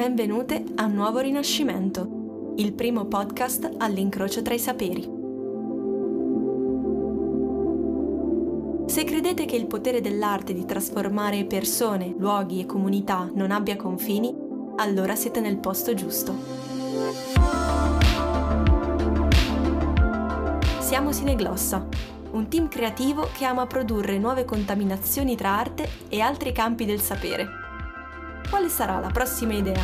Benvenute a Nuovo Rinascimento, il primo podcast all'incrocio tra i saperi. Se credete che il potere dell'arte di trasformare persone, luoghi e comunità non abbia confini, allora siete nel posto giusto. Siamo Sineglossa, un team creativo che ama produrre nuove contaminazioni tra arte e altri campi del sapere. Quale sarà la prossima idea?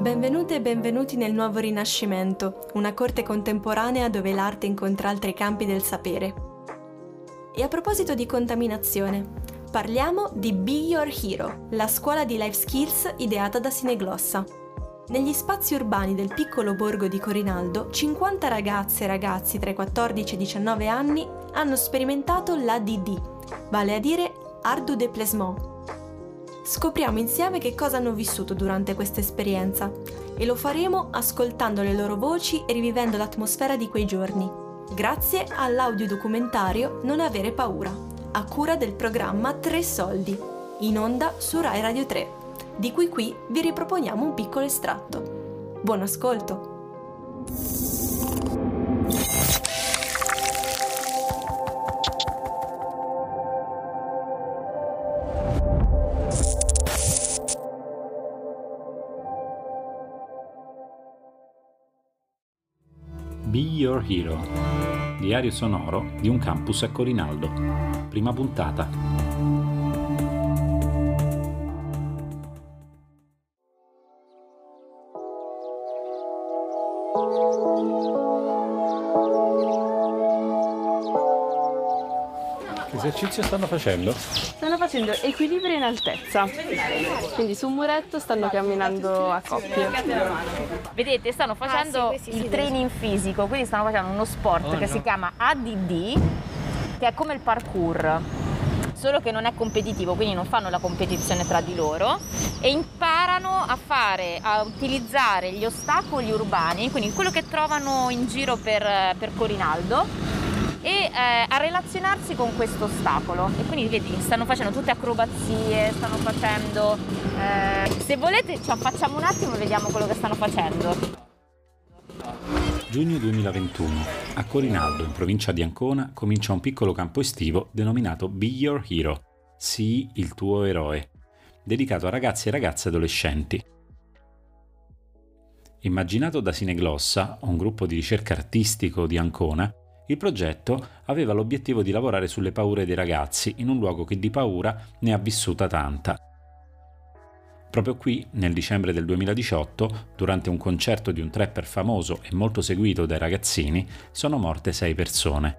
Benvenute e benvenuti nel Nuovo Rinascimento, una corte contemporanea dove l'arte incontra altri campi del sapere. E a proposito di contaminazione, parliamo di Be Your Hero, la scuola di life skills ideata da Sineglossa. Negli spazi urbani del piccolo borgo di Corinaldo, 50 ragazze e ragazzi tra i 14 e i 19 anni hanno sperimentato l'ADD, vale a dire Art du déplacement. Scopriamo insieme che cosa hanno vissuto durante questa esperienza e lo faremo ascoltando le loro voci e rivivendo l'atmosfera di quei giorni, grazie all'audiodocumentario Non avere paura, a cura del programma Tre Soldi, in onda su Rai Radio 3, di cui qui vi riproponiamo un piccolo estratto. Buon ascolto! Be Your Hero, diario sonoro di un campus a Corinaldo. Prima puntata. Che esercizio stanno facendo? Stanno facendo equilibrio in altezza. Quindi su un muretto stanno camminando a coppie. Vedete, stanno facendo il training fisico, quindi stanno facendo uno sport si chiama ADD, che è come il parkour, solo che non è competitivo, quindi non fanno la competizione tra di loro e imparano a utilizzare gli ostacoli urbani, quindi quello che trovano in giro per Corinaldo, e a relazionarsi con questo ostacolo. E quindi vedi, stanno facendo tutte acrobazie, stanno facendo se volete ci affacciamo un attimo e vediamo quello che stanno facendo. Giugno 2021, a Corinaldo, in provincia di Ancona, comincia un piccolo campo estivo denominato Be Your Hero, sii il tuo eroe, dedicato a ragazzi e ragazze adolescenti. Immaginato da Sineglossa, un gruppo di ricerca artistico di Ancona, il progetto aveva l'obiettivo di lavorare sulle paure dei ragazzi in un luogo che di paura ne ha vissuta tanta. Proprio qui, nel dicembre del 2018, durante un concerto di un trapper famoso e molto seguito dai ragazzini, sono morte 6 persone.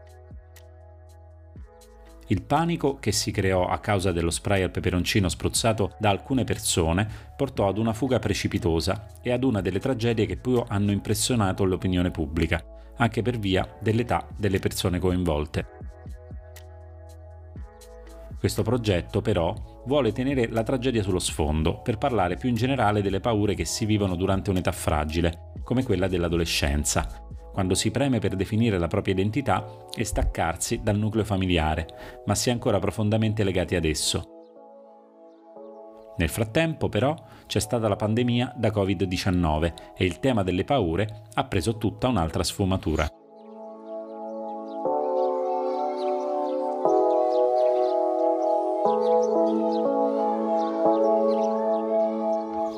Il panico che si creò a causa dello spray al peperoncino spruzzato da alcune persone portò ad una fuga precipitosa e ad una delle tragedie che più hanno impressionato l'opinione pubblica, anche per via dell'età delle persone coinvolte. Questo progetto, però, vuole tenere la tragedia sullo sfondo per parlare più in generale delle paure che si vivono durante un'età fragile, come quella dell'adolescenza, quando si preme per definire la propria identità e staccarsi dal nucleo familiare, ma si è ancora profondamente legati ad esso. Nel frattempo, però, c'è stata la pandemia da Covid-19 e il tema delle paure ha preso tutta un'altra sfumatura.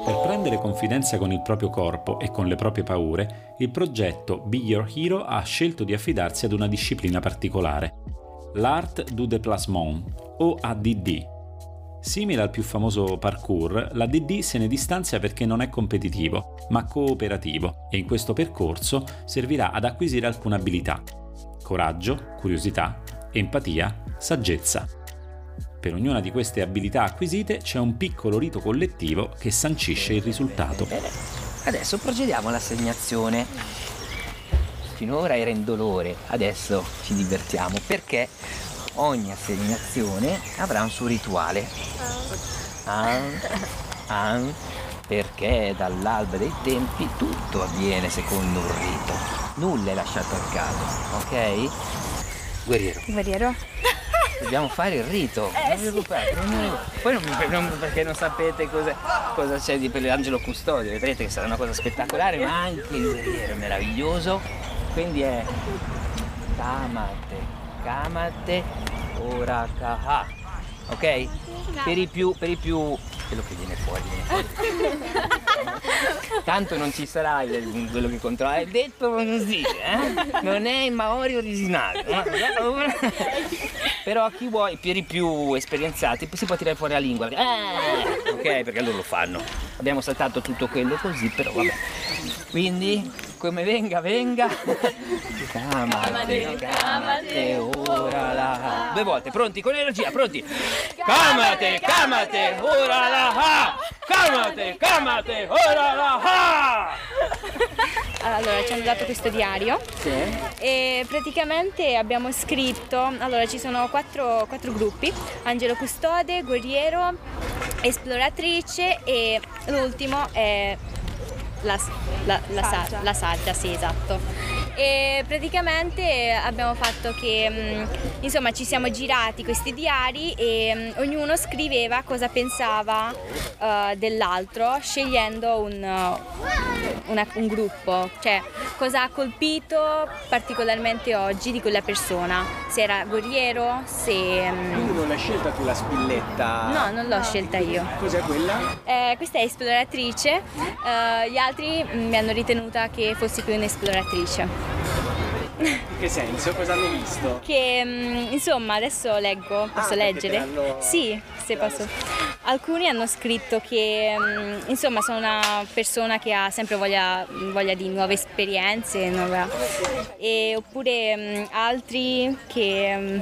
Per prendere confidenza con il proprio corpo e con le proprie paure, il progetto Be Your Hero ha scelto di affidarsi ad una disciplina particolare, l'Art du déplacement, o ADD. Simile al più famoso parkour, l'ADD se ne distanzia perché non è competitivo, ma cooperativo, e in questo percorso servirà ad acquisire alcune abilità: coraggio, curiosità, empatia, saggezza. Per ognuna di queste abilità acquisite c'è un piccolo rito collettivo che sancisce il risultato. Adesso procediamo all'assegnazione. Finora era indolore, adesso ci divertiamo perché ogni assegnazione avrà un suo rituale. perché dall'alba dei tempi tutto avviene secondo un rito, nulla è lasciato al caso, ok? Guerriero. Dobbiamo fare il rito, non vi preoccupate, poi non, perché non sapete cosa c'è di per l'angelo custode, vedrete che sarà una cosa spettacolare, ma anche il guerriero è meraviglioso, quindi è kamate ora kaha, ok? Per i più quello che viene fuori. Tanto non ci sarà quello che controlla, è detto così, non è il Maori originale, però a chi vuoi, per i più esperienzati, si può tirare fuori la lingua, ok, perché loro lo fanno, abbiamo saltato tutto quello così, però vabbè, quindi come venga, camate ora la, due volte, pronti, con energia, pronti, camate ora la, camate ora la ha! Allora ci hanno dato questo diario, sì. E praticamente abbiamo scritto, allora ci sono quattro gruppi, angelo custode, guerriero, esploratrice e l'ultimo è la saggia, sì, esatto. E praticamente abbiamo fatto che, insomma, ci siamo girati questi diari e ognuno scriveva cosa pensava dell'altro, scegliendo un gruppo, cioè cosa ha colpito particolarmente oggi di quella persona, se era guerriero, se... Quindi non l'hai scelta tu la spilletta? No, non l'ho scelta io. Cos'è quella? Questa è esploratrice, gli altri mi hanno ritenuta che fossi più un'esploratrice. In che senso? Cosa hanno visto? Che insomma adesso leggo, posso leggere? Sì, se posso. Alcuni hanno scritto che insomma sono una persona che ha sempre voglia di nuove esperienze, oppure altri che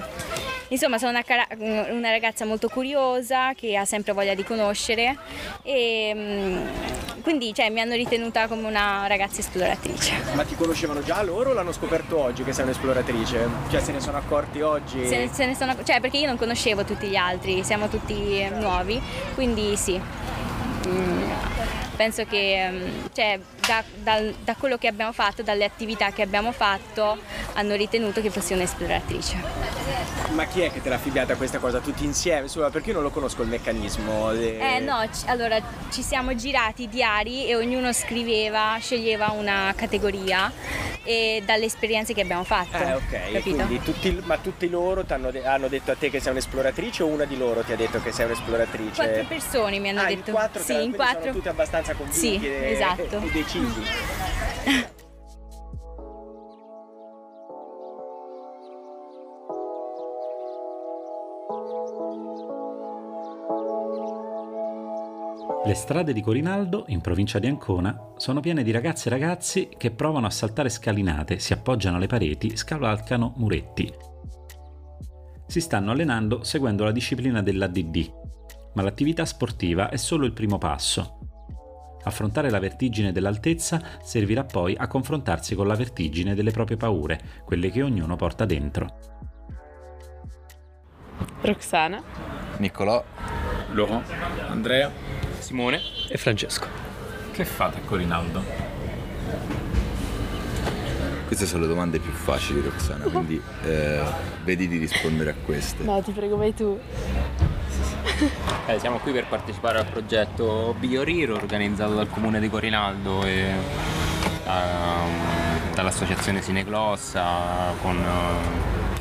insomma sono una ragazza molto curiosa che ha sempre voglia di conoscere e quindi cioè, mi hanno ritenuta come una ragazza esploratrice. Ma ti conoscevano già loro o l'hanno scoperto oggi che sei un'esploratrice? Cioè se ne sono accorti oggi? Se ne sono, cioè perché io non conoscevo tutti gli altri, siamo tutti nuovi, quindi sì. Penso che cioè, da quello che abbiamo fatto, dalle attività che abbiamo fatto, hanno ritenuto che fossi un'esploratrice. Ma chi è che te l'ha affibbiata questa cosa? Tutti insieme? Perché io non lo conosco il meccanismo. Allora ci siamo girati i diari e ognuno sceglieva una categoria e dalle esperienze che abbiamo fatto. Ok, quindi tutti loro hanno detto a te che sei un'esploratrice o una di loro ti ha detto che sei un'esploratrice? 4 persone mi hanno detto. In 4? Sì, in 4. Sono tutte abbastanza convinti, sì, esatto. E decisi. Le strade di Corinaldo, in provincia di Ancona, sono piene di ragazze e ragazzi che provano a saltare scalinate, si appoggiano alle pareti, scavalcano muretti. Si stanno allenando seguendo la disciplina dell'ADD, ma l'attività sportiva è solo il primo passo. Affrontare la vertigine dell'altezza servirà poi a confrontarsi con la vertigine delle proprie paure, quelle che ognuno porta dentro. Roxana, Niccolò, Laurent, Andrea, Simone e Francesco. Che fate a Corinaldo? Queste sono le domande più facili, Roxana, quindi vedi di rispondere a queste. No, ti prego, vai tu. Siamo qui per partecipare al progetto Be Your Hero organizzato dal comune di Corinaldo e dall'associazione Sineglossa con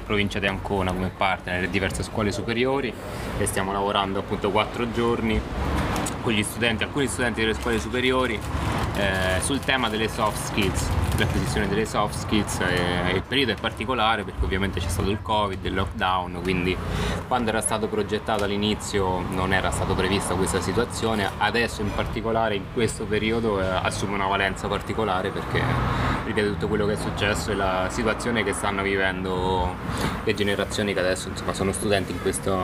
provincia di Ancona come partner e diverse scuole superiori, e stiamo lavorando appunto 4 giorni con gli studenti, alcuni studenti delle scuole superiori, sul tema delle soft skills, l'acquisizione delle soft skills. Il periodo è particolare perché ovviamente c'è stato il Covid, il lockdown, quindi quando era stato progettato all'inizio non era stata prevista questa situazione, adesso in particolare in questo periodo assume una valenza particolare perché rivede tutto quello che è successo e la situazione che stanno vivendo le generazioni che adesso insomma sono studenti in questo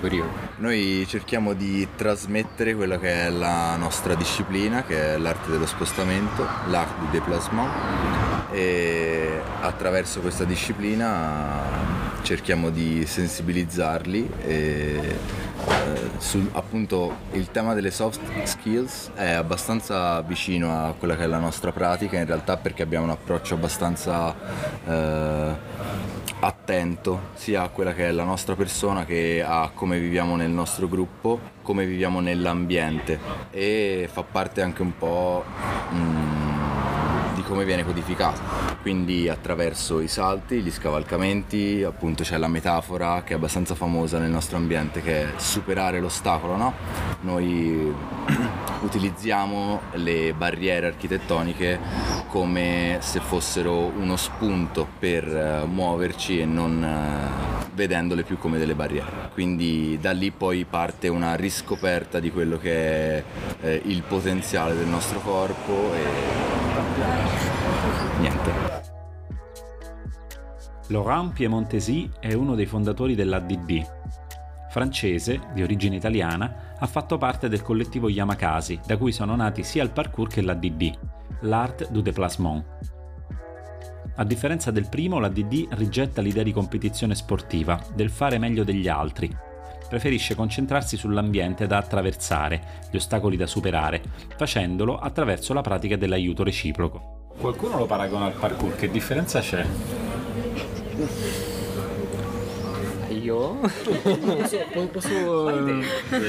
periodo. Noi cerchiamo di trasmettere quella che è la nostra disciplina, che è l'arte dello spostamento, l'art du déplacement, e attraverso questa disciplina cerchiamo di sensibilizzarli e appunto il tema delle soft skills è abbastanza vicino a quella che è la nostra pratica in realtà, perché abbiamo un approccio abbastanza attento sia a quella che è la nostra persona che a come viviamo nel nostro gruppo, come viviamo nell'ambiente, e fa parte anche un po' di come viene codificato, quindi attraverso i salti, gli scavalcamenti, appunto c'è la metafora che è abbastanza famosa nel nostro ambiente che è superare l'ostacolo, no? Noi utilizziamo le barriere architettoniche come se fossero uno spunto per muoverci e non vedendole più come delle barriere, quindi da lì poi parte una riscoperta di quello che è il potenziale del nostro corpo e niente. Laurent Piemontesi è uno dei fondatori dell'ADD. Francese, di origine italiana, ha fatto parte del collettivo Yamakasi, da cui sono nati sia il parkour che l'ADD, l'Art du déplacement. A differenza del primo, l'ADD rigetta l'idea di competizione sportiva, del fare meglio degli altri. Preferisce concentrarsi sull'ambiente da attraversare, gli ostacoli da superare, facendolo attraverso la pratica dell'aiuto reciproco. Qualcuno lo paragona al parkour, che differenza c'è? Io?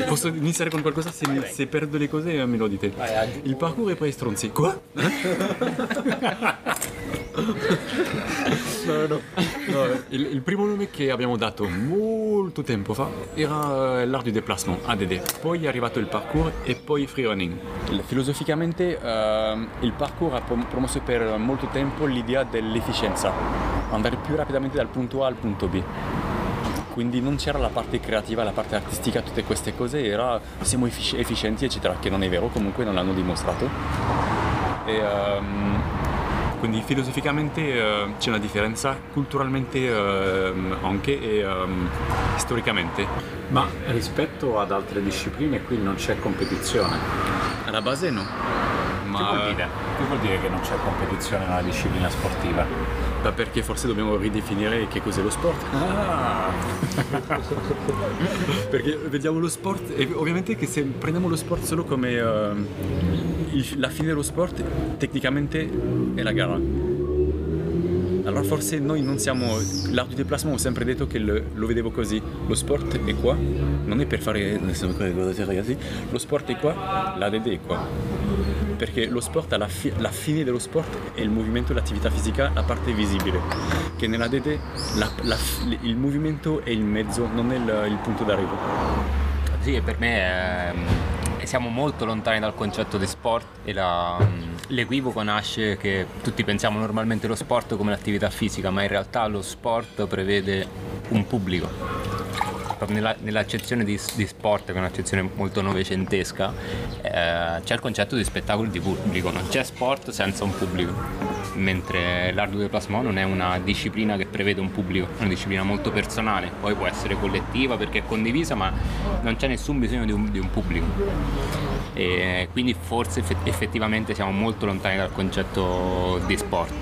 Posso iniziare con qualcosa? Se perdo le cose me lo dite. Il parkour è per i stronzi. Qua? No. Il primo nome che abbiamo dato molto tempo fa era l'art du déplacement, ADD. Poi è arrivato il parkour e poi free running. Filosoficamente il parkour ha promosso per molto tempo l'idea dell'efficienza, andare più rapidamente dal punto A al punto B. Quindi non c'era la parte creativa, la parte artistica, tutte queste cose, era siamo efficienti eccetera, che non è vero, comunque non l'hanno dimostrato. Quindi filosoficamente c'è una differenza, culturalmente anche e storicamente. Ma rispetto ad altre discipline qui non c'è competizione? Alla base no. Che vuol dire che non c'è competizione nella disciplina sportiva? Ma perché forse dobbiamo ridefinire che cos'è lo sport. Perché vediamo lo sport e ovviamente che se prendiamo lo sport solo come la fine dello sport, tecnicamente è la gara. Allora forse noi non siamo... L'art du déplacement, ho sempre detto che lo vedevo così. Lo sport è qua, non è per fare... Lo sport è qua, l'ADD è qua. Perché lo sport, la fine dello sport è il movimento, l'attività fisica, la parte visibile, che nell'ADD il movimento è il mezzo, non è il punto d'arrivo. Sì, per me siamo molto lontani dal concetto di sport e l'equivoco nasce che tutti pensiamo normalmente lo sport come l'attività fisica, ma in realtà lo sport prevede un pubblico. Nell'accezione di sport, che è un'accezione molto novecentesca, c'è il concetto di spettacolo di pubblico, non c'è sport senza un pubblico, mentre l'art du déplacement non è una disciplina che prevede un pubblico, è una disciplina molto personale, poi può essere collettiva perché è condivisa, ma non c'è nessun bisogno di un pubblico, e quindi forse effettivamente siamo molto lontani dal concetto di sport.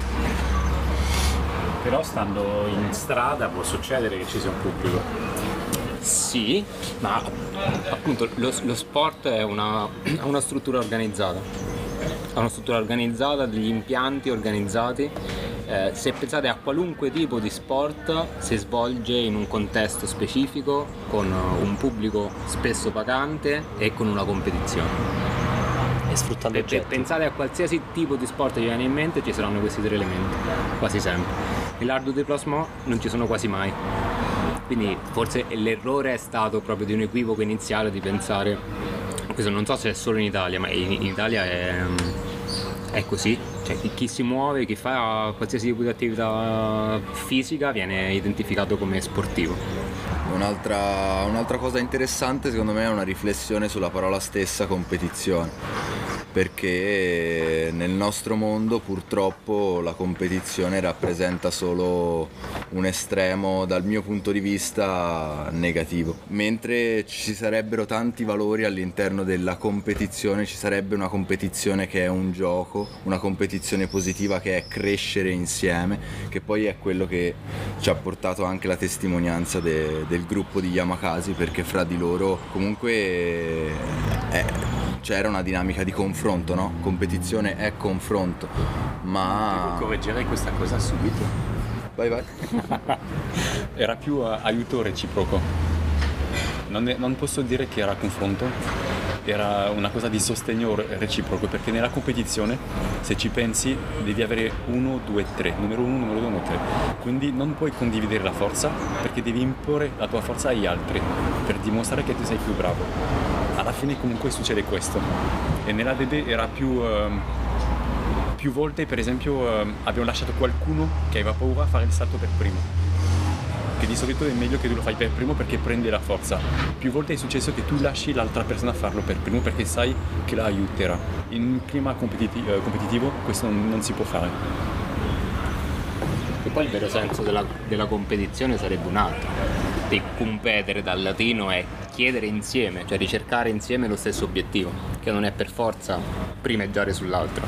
Però stando in strada può succedere che ci sia un pubblico. Sì, ma appunto lo sport è una struttura organizzata, degli impianti organizzati. Se pensate a qualunque tipo di sport, si svolge in un contesto specifico, con un pubblico spesso pagante e con una competizione. E sfruttando oggetti. Pensate a qualsiasi tipo di sport che vi viene in mente, ci saranno questi tre elementi, quasi sempre. Nell'art du déplacement non ci sono quasi mai. Quindi forse l'errore è stato proprio di un equivoco iniziale di pensare, questo non so se è solo in Italia, ma in Italia è così, cioè chi si muove, chi fa qualsiasi tipo di attività fisica viene identificato come sportivo. Un'altra cosa interessante secondo me è una riflessione sulla parola stessa competizione. perché nel nostro mondo purtroppo la competizione rappresenta solo un estremo, dal mio punto di vista, negativo. Mentre ci sarebbero tanti valori all'interno della competizione, ci sarebbe una competizione che è un gioco, una competizione positiva che è crescere insieme, che poi è quello che ci ha portato anche la testimonianza del gruppo di Yamakasi, perché fra di loro comunque c'era una dinamica di confronto, no? Competizione è confronto, ma... Devo correggere questa cosa subito. Vai. Era più aiuto reciproco. Non posso dire che era confronto, era una cosa di sostegno reciproco, perché nella competizione, se ci pensi, devi avere 1, 2, 3, numero 1, numero 2, numero 3. Quindi non puoi condividere la forza, perché devi imporre la tua forza agli altri, per dimostrare che tu sei più bravo. Alla fine comunque succede questo, e nell'ADD era più volte, per esempio, abbiamo lasciato qualcuno che aveva paura a fare il salto per primo, che di solito è meglio che tu lo fai per primo perché prende la forza. Più volte è successo che tu lasci l'altra persona farlo per primo perché sai che la aiuterà. In un clima competitivo questo non si può fare. E poi il vero senso della competizione sarebbe un altro. Di competere dal latino è chiedere insieme, cioè ricercare insieme lo stesso obiettivo, che non è per forza primeggiare sull'altro.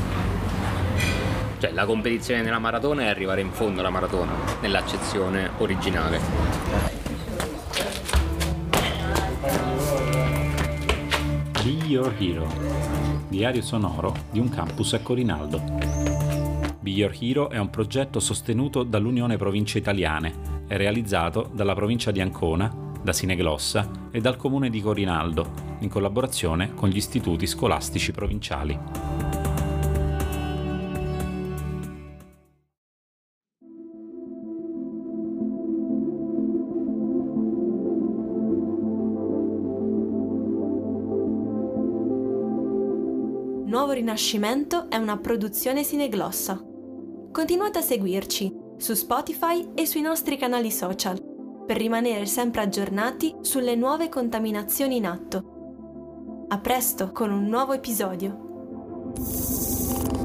Cioè la competizione nella maratona è arrivare in fondo alla maratona, nell'accezione originale. Be Your Hero, diario sonoro di un campus a Corinaldo. Be Your Hero è un progetto sostenuto dall'Unione Province Italiane, è realizzato dalla provincia di Ancona, da Sineglossa e dal comune di Corinaldo, in collaborazione con gli istituti scolastici provinciali. Nuovo Rinascimento è una produzione Sineglossa. Continuate a seguirci su Spotify e sui nostri canali social, per rimanere sempre aggiornati sulle nuove contaminazioni in atto. A presto con un nuovo episodio!